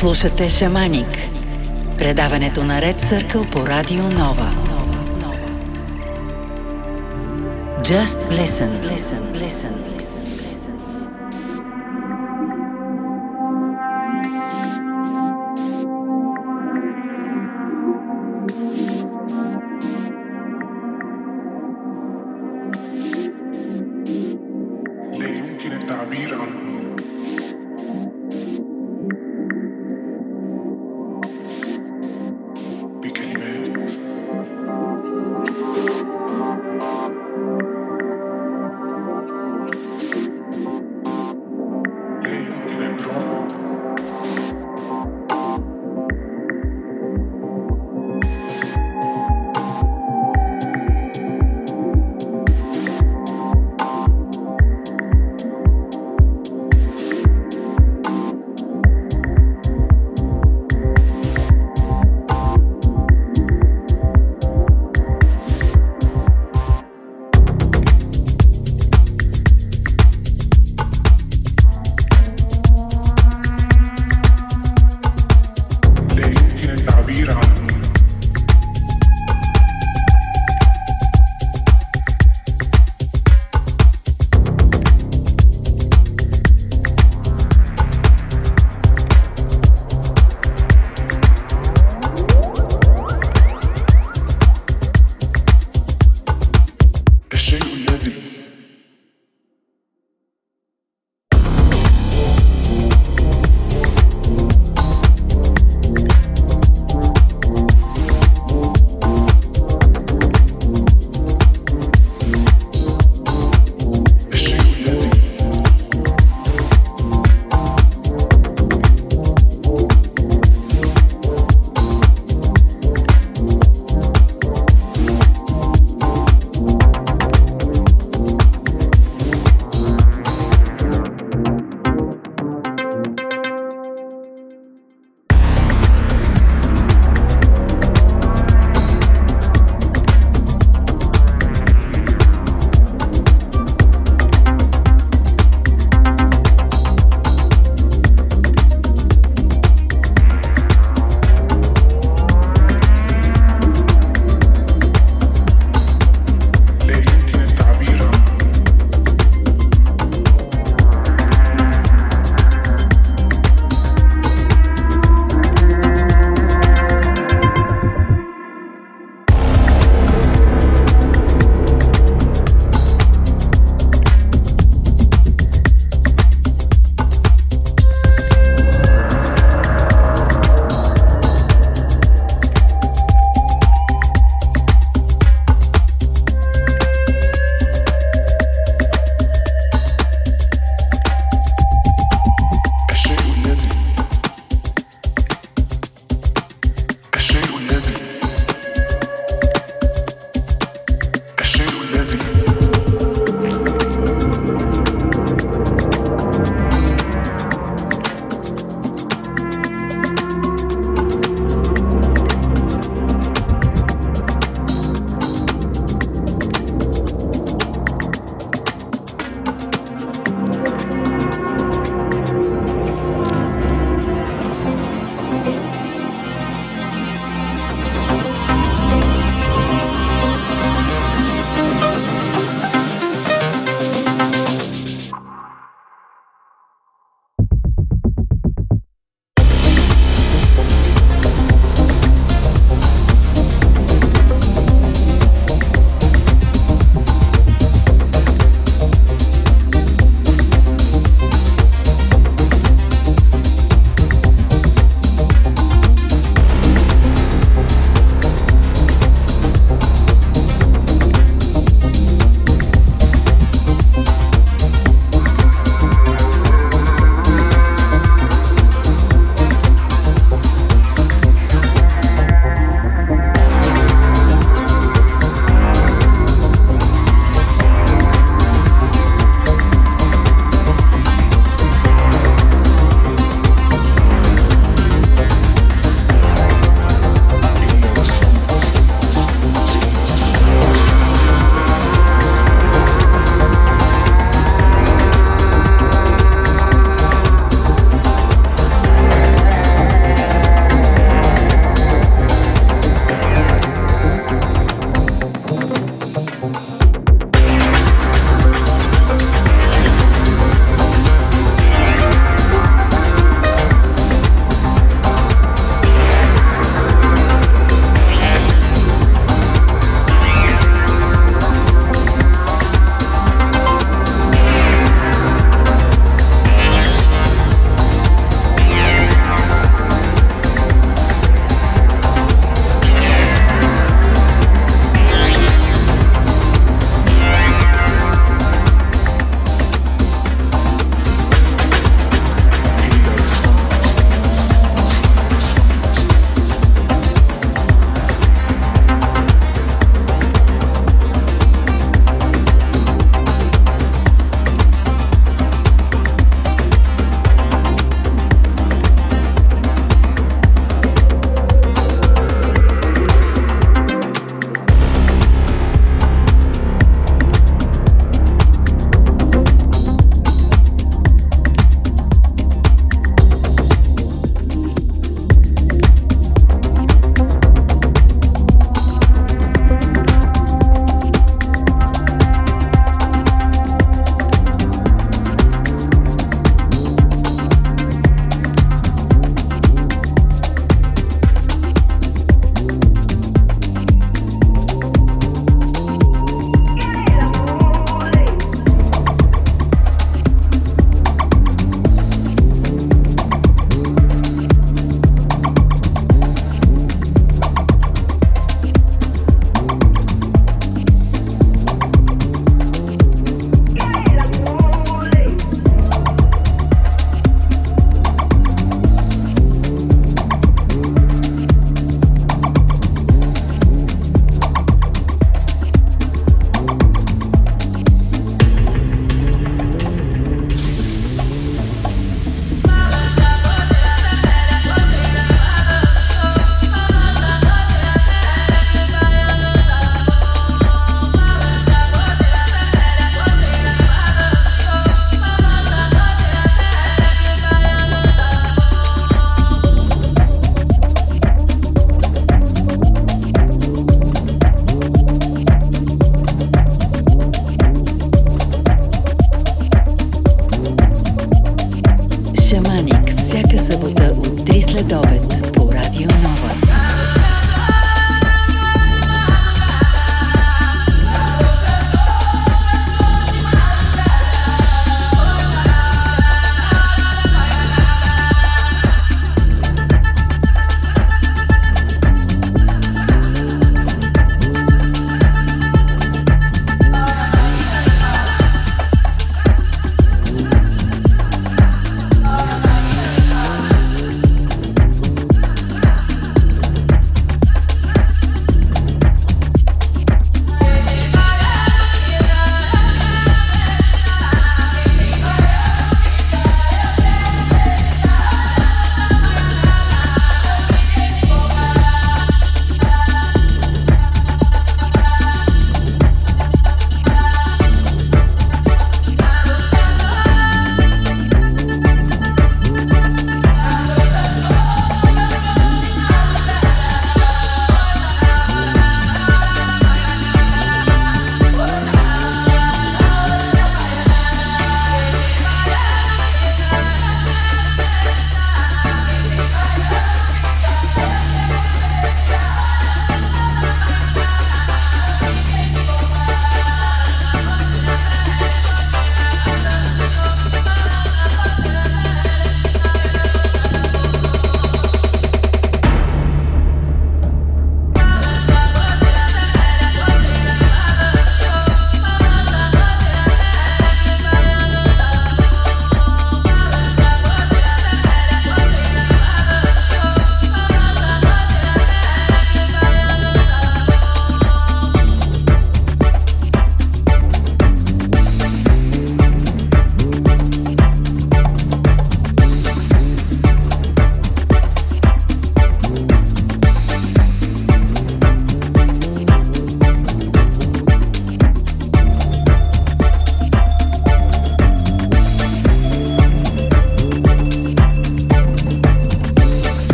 Слушате Шаманик, предаването на Red Circle по Радио Нова. Just listen, listen, listen. следобед по Радио Нова.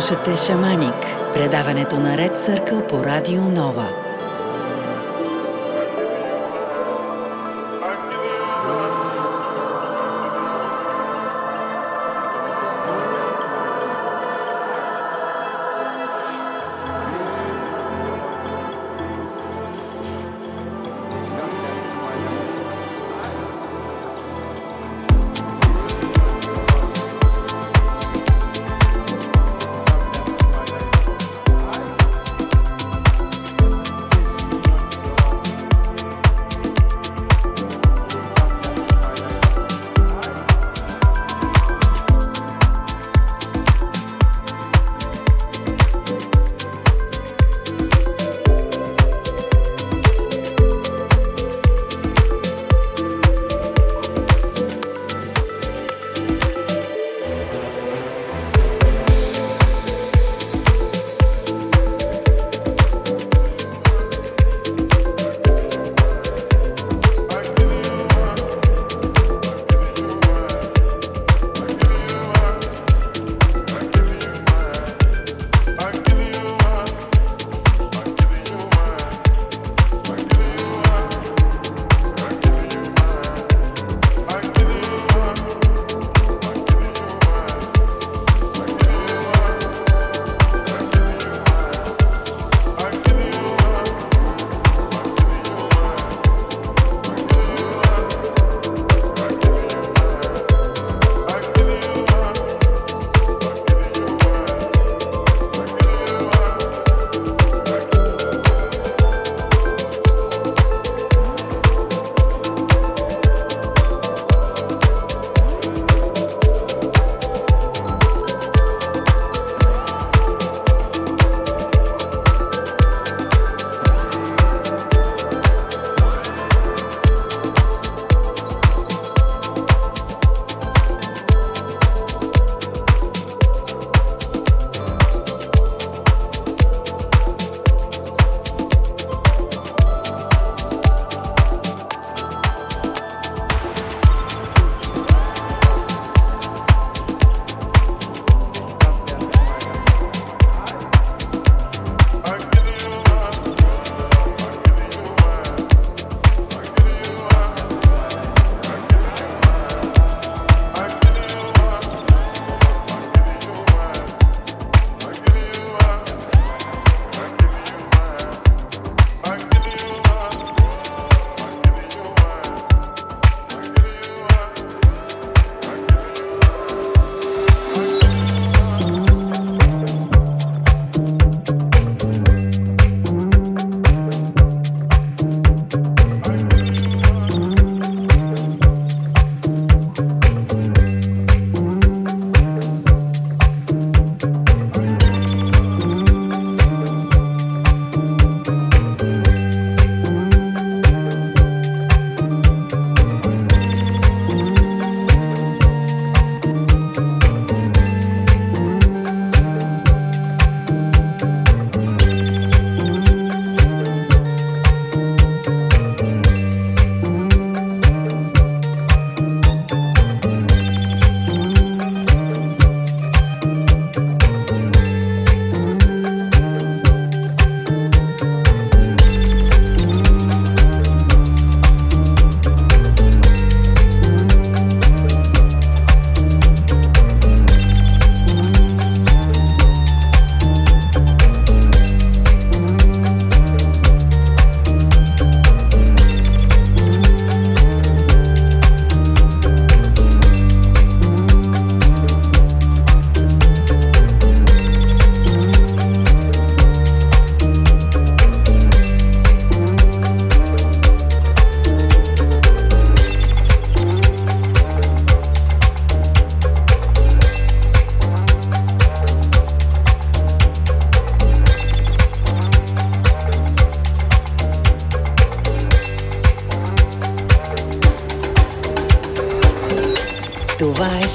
Слушате Шаманик, предаването на Red Circle по Радио Нова.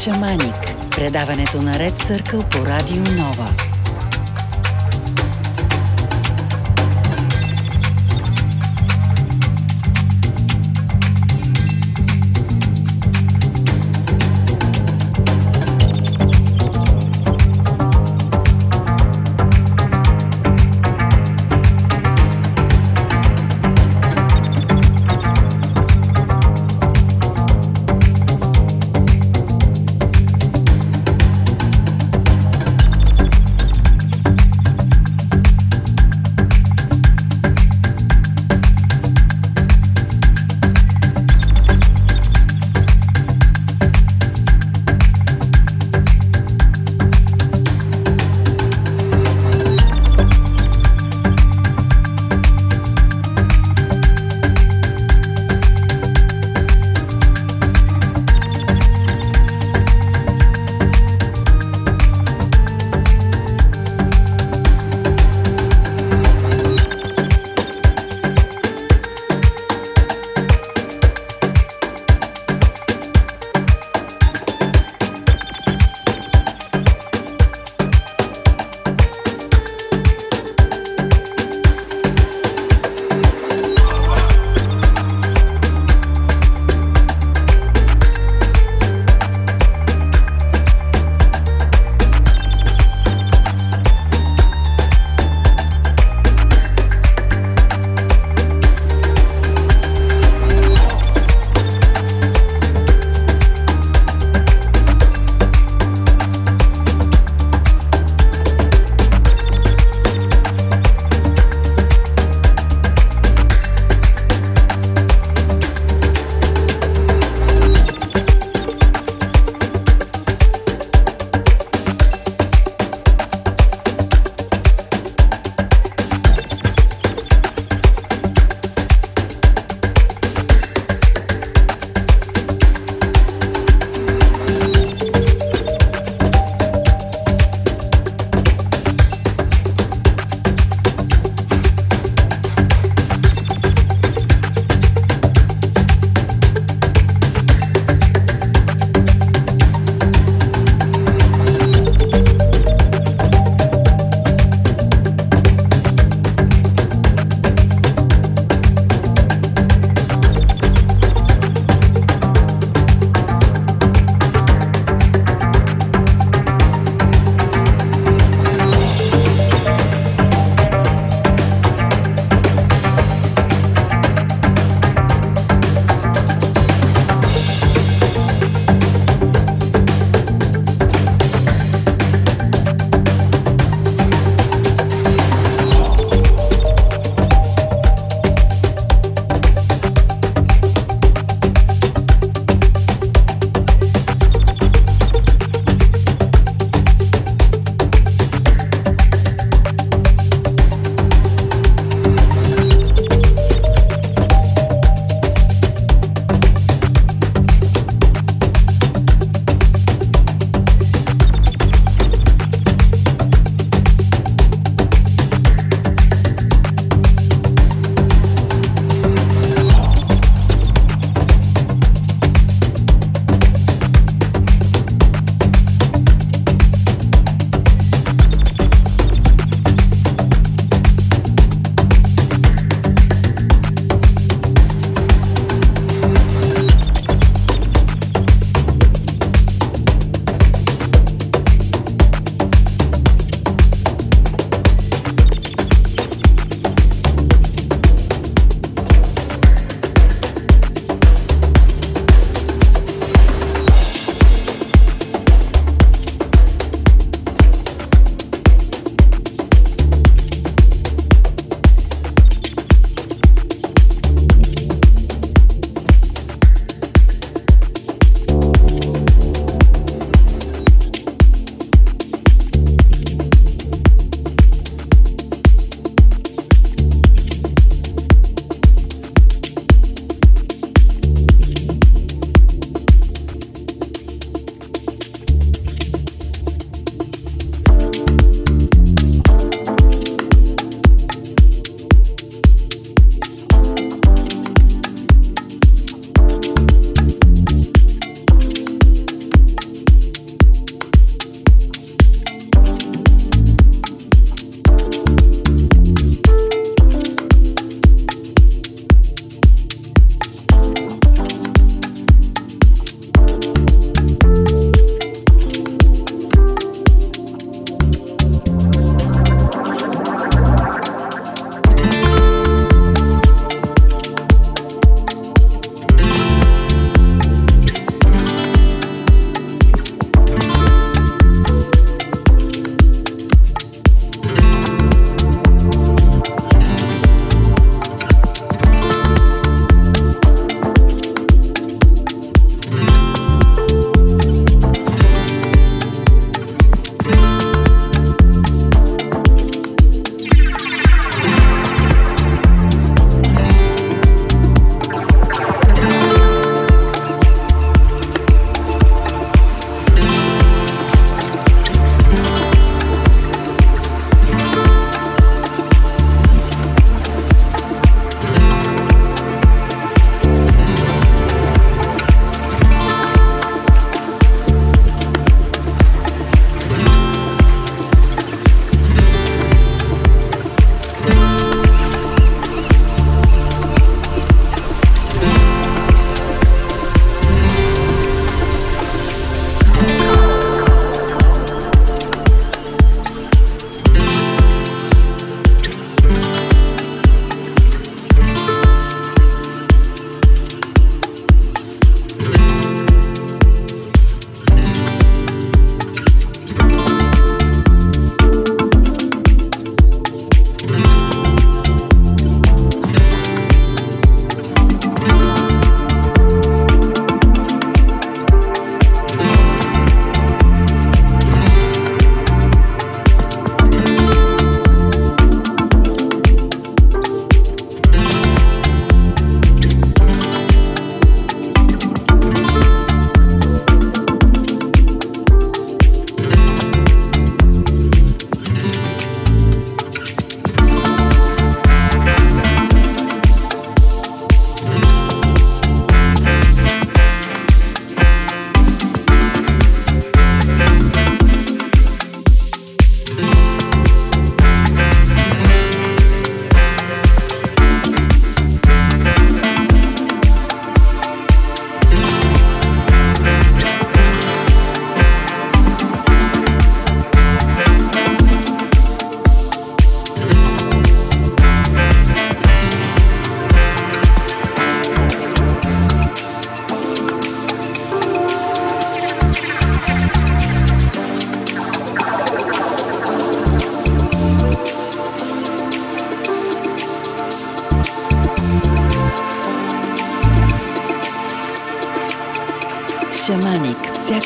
Шаманик, предаването на Red Circle по Радио Нова.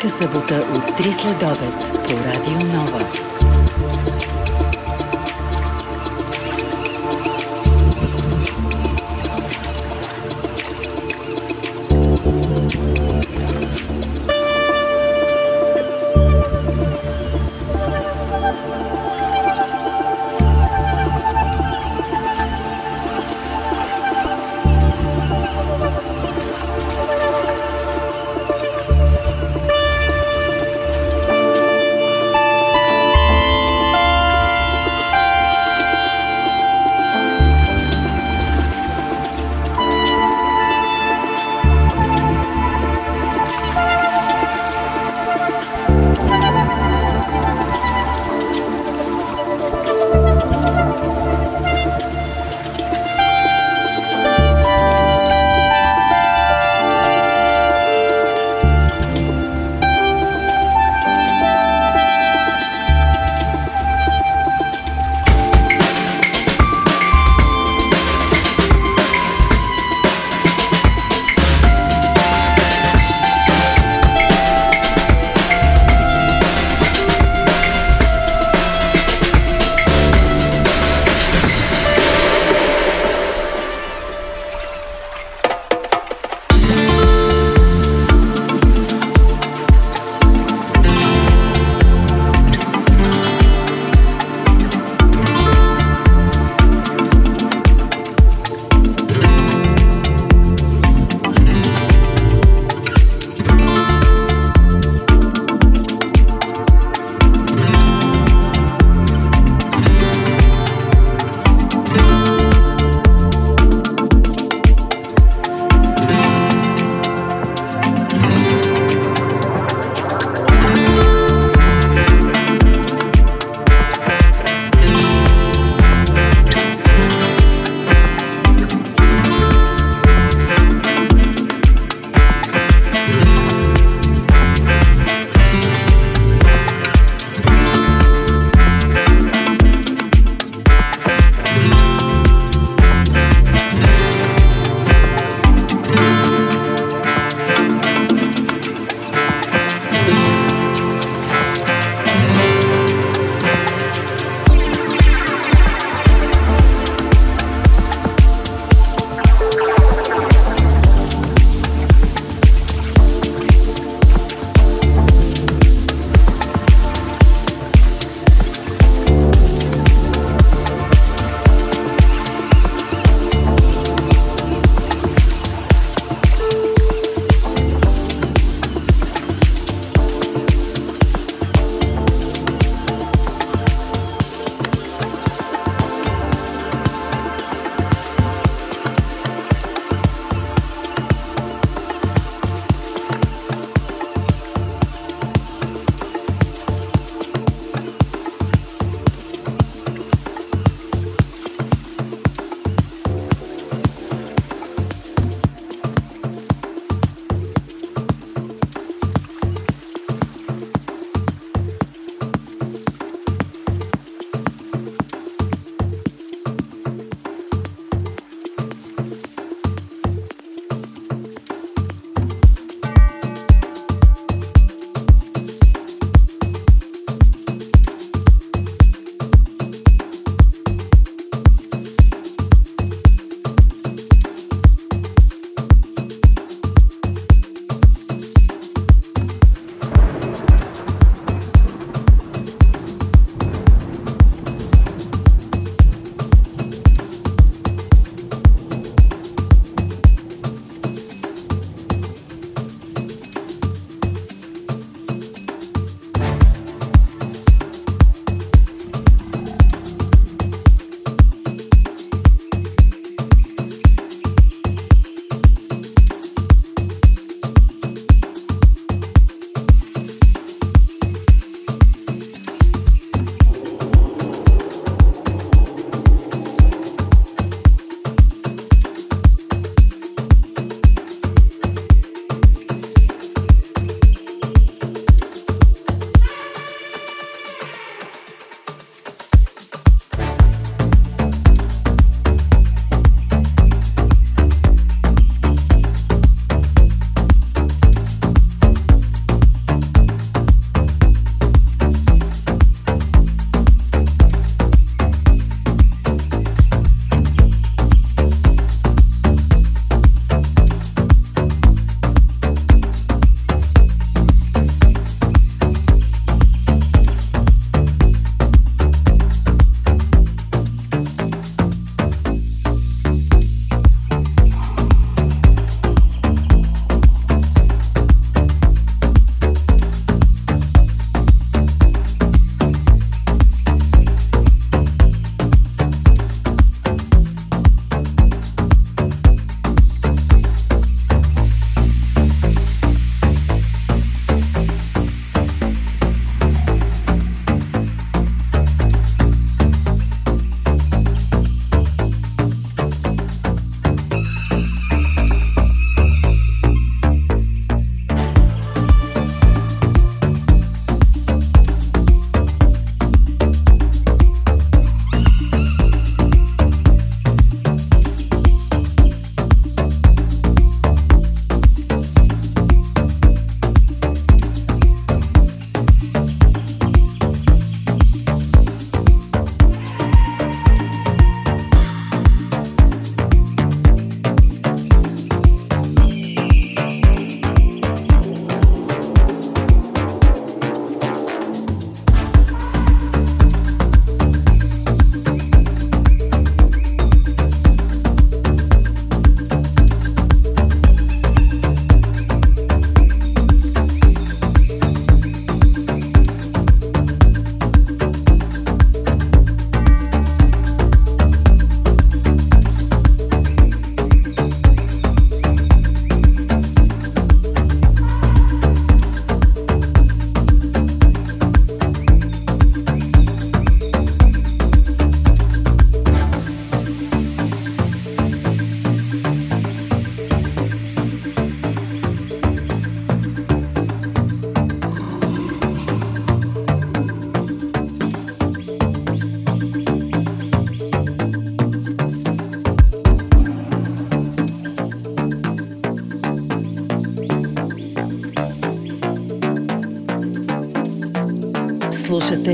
всяка събота от 3 следобед по Радио Нова.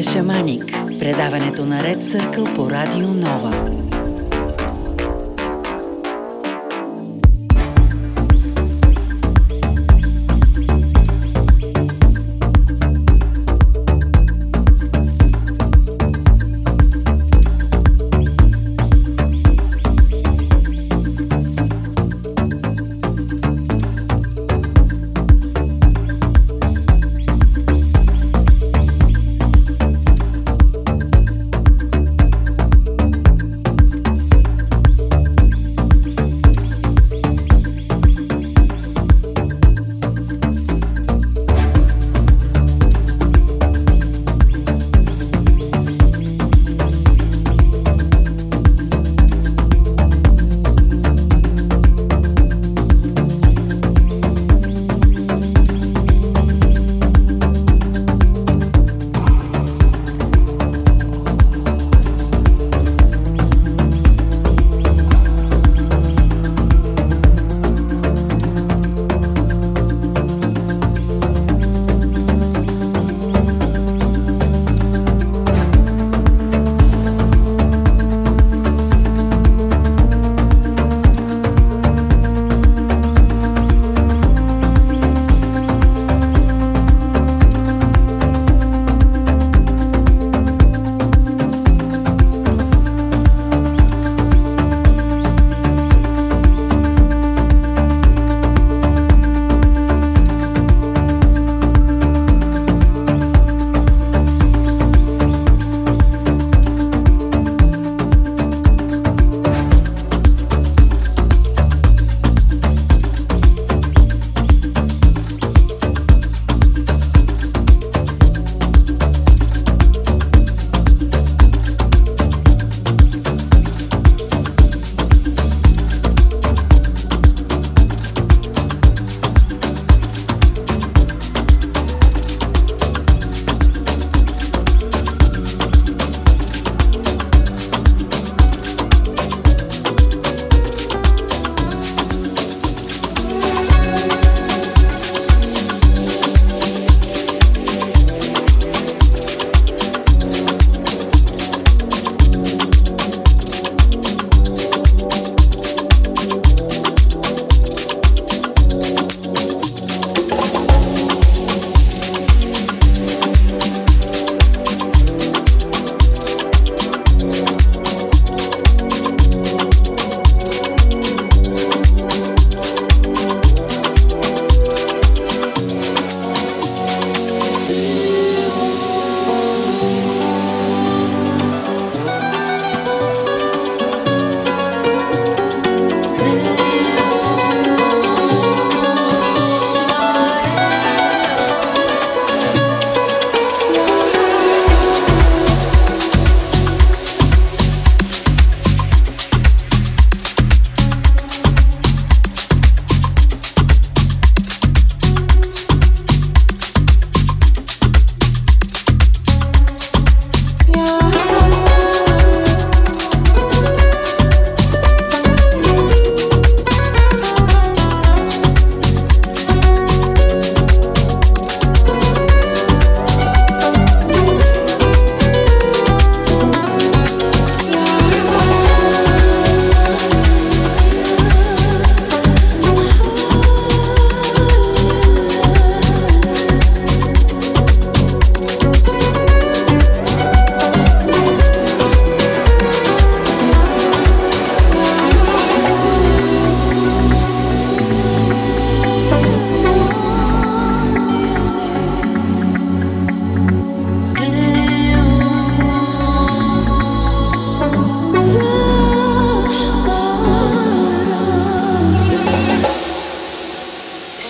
Shamanic, предаването на Red Circle по Радио Нова.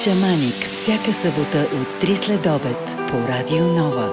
Шаманик всяка събота от 3 следобед по Радио Нова.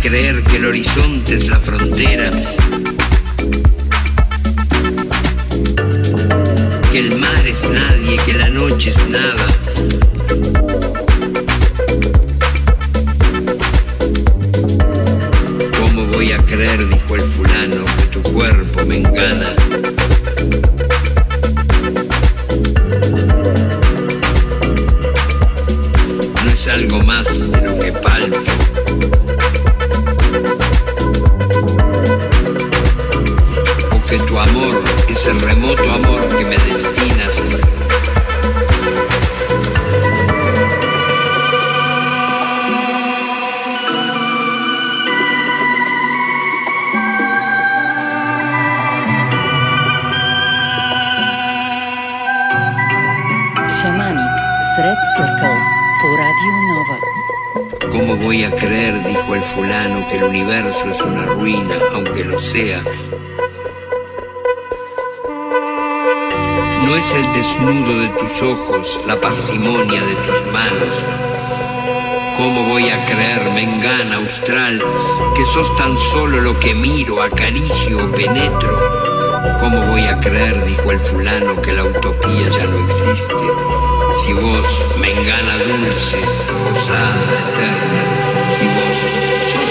creer que el horizonte es la frontera, que el mar es nadie, que la noche es nada. ¿Cómo voy a creer, dijo el fulano, que tu cuerpo me engana? No es algo más de lo que palpo. O que tu amor es el remoto amor que me destinas. Shamanic, Red Circle, por Radio Nova. ¿Cómo voy a creer, dijo el fulano, que el universo es una ruina, aunque lo sea? No es el desnudo de tus ojos, la parsimonia de tus manos. ¿Cómo voy a creer, mengana austral, que sos tan solo lo que miro, acaricio o penetro? ¿Cómo voy a creer, dijo el fulano, que la utopía ya no existe, si vos, mengana dulce, osada, eterna, si vos sos mi utopía?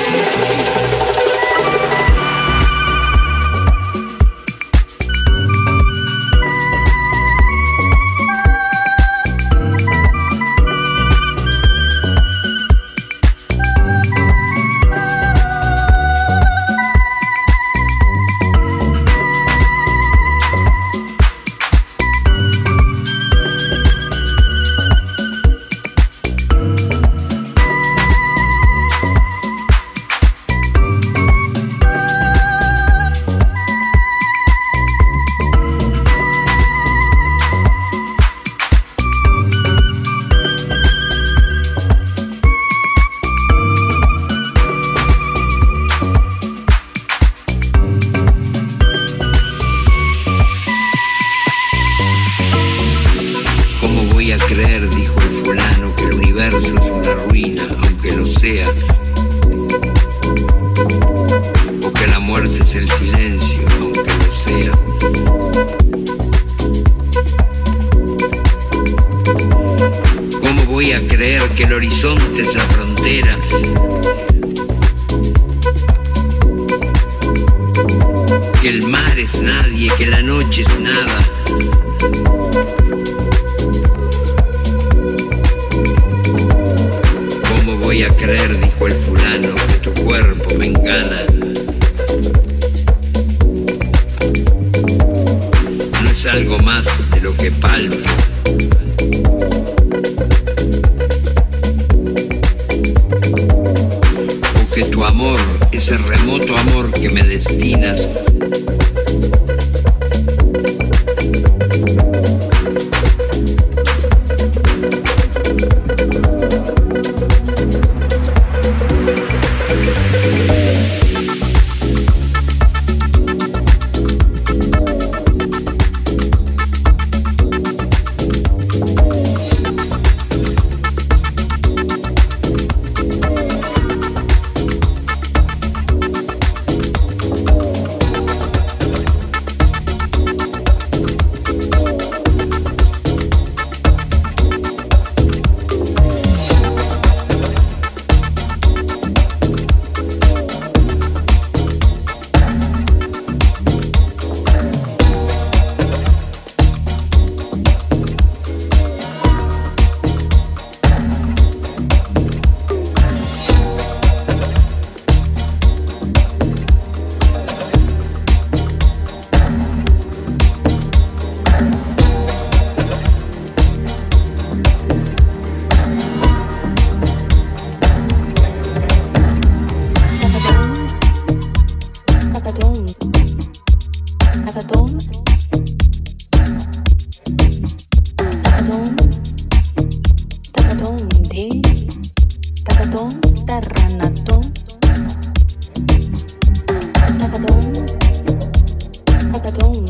Takadon,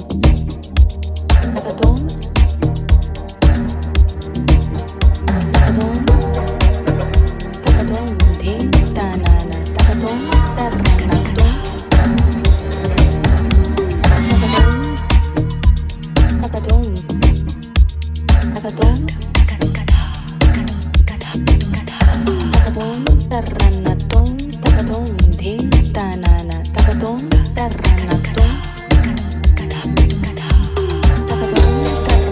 takadon, takadon, takadon. Takadon, taranaton, takadon, ding, tanana, takadon, taranaton, takadon,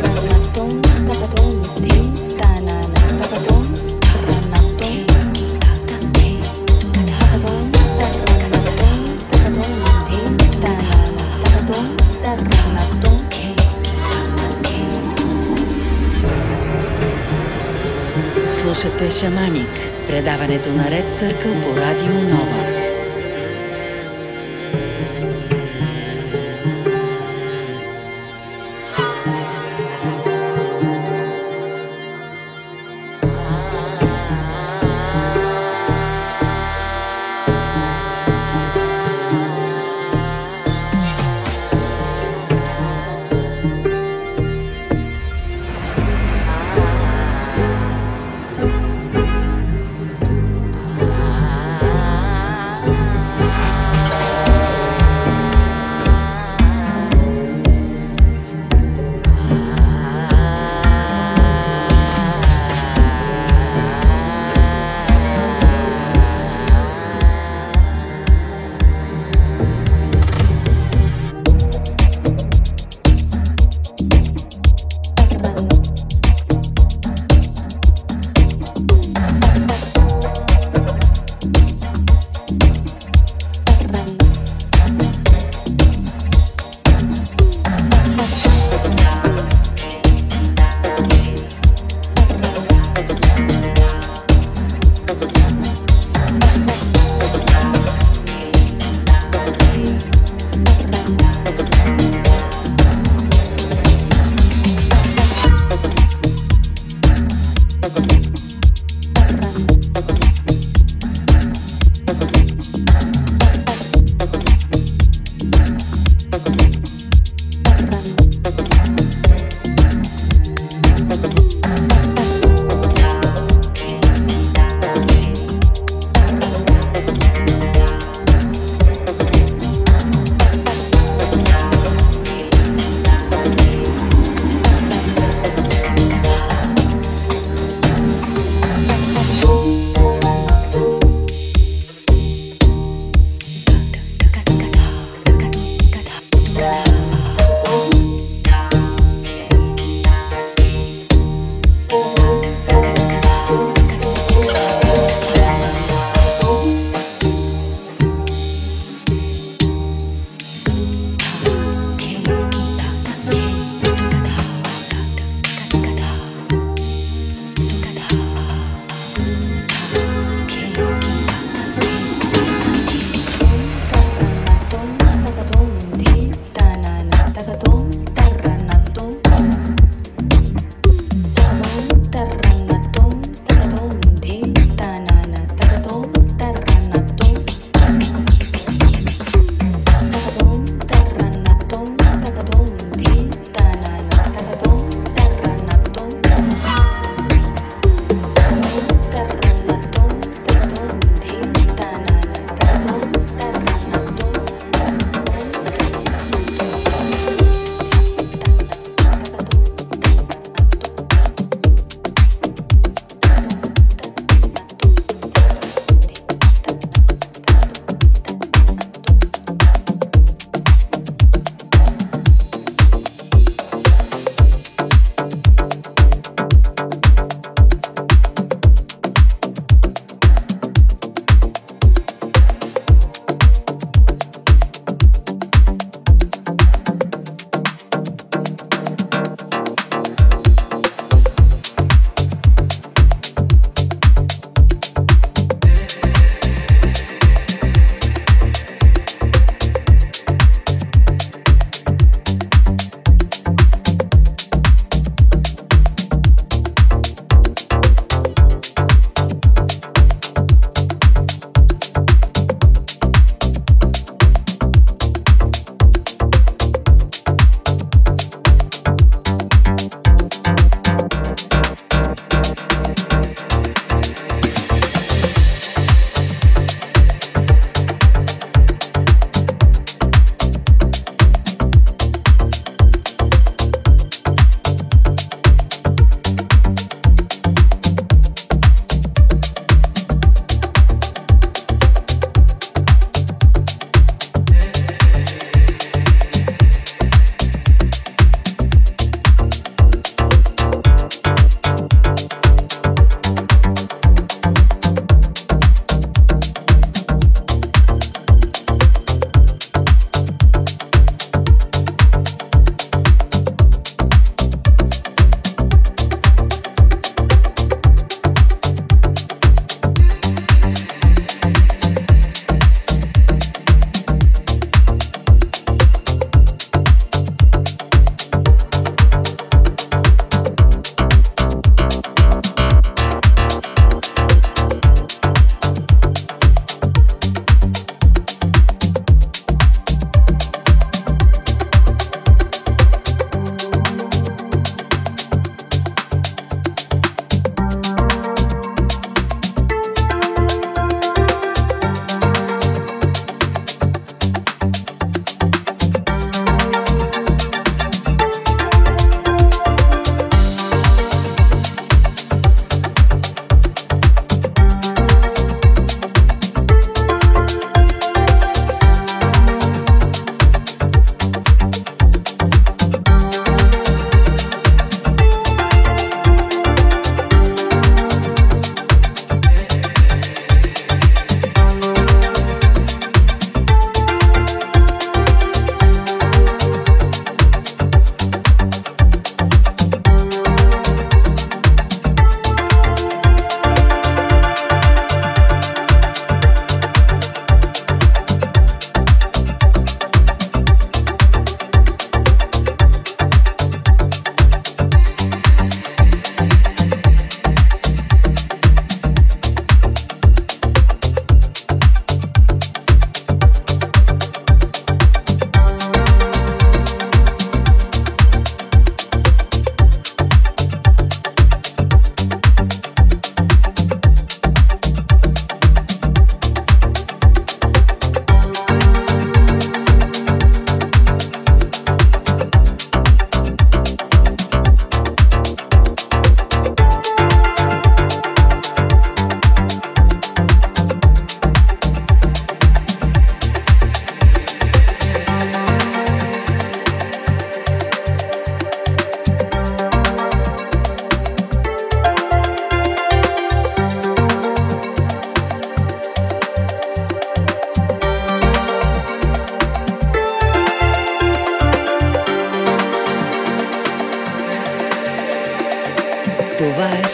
taranaton, takadon, ding, tanana, takadon, taranaton, takadon, taranaton, takadon, ding, tanana, takadon, taranaton. Слушате Шаманик, предаването на Red Circle по Радио Нова.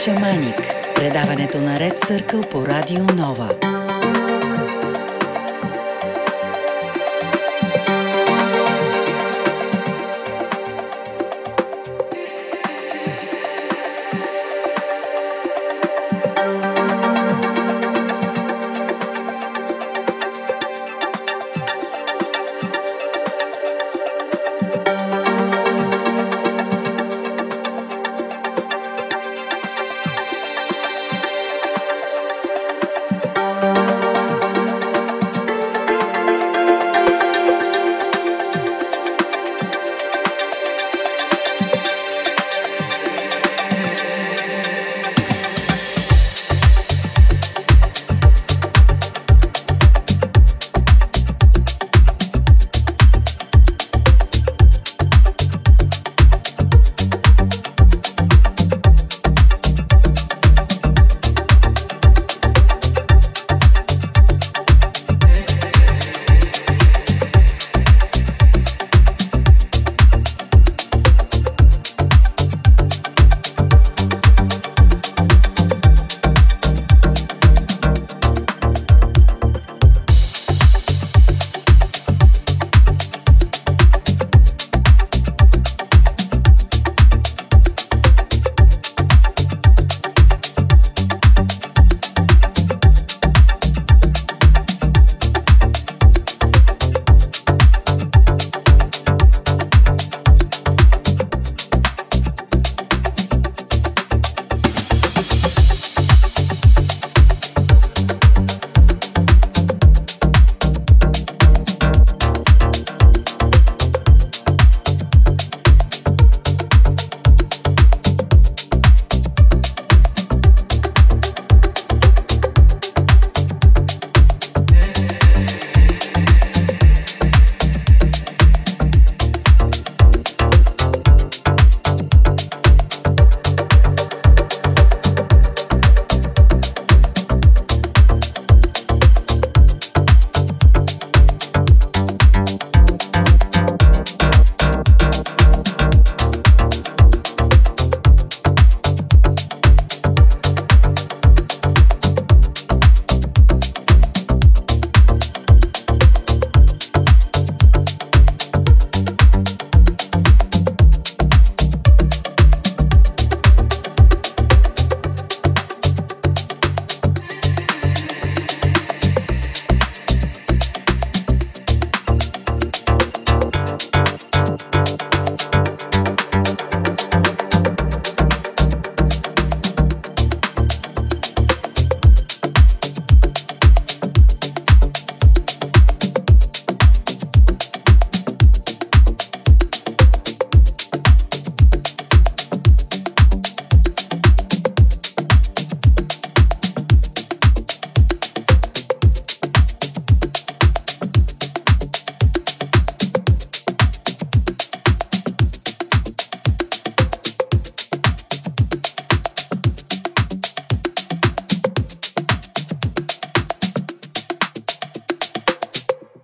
Shamanic. Предаването на Red Circle по Радио Нова.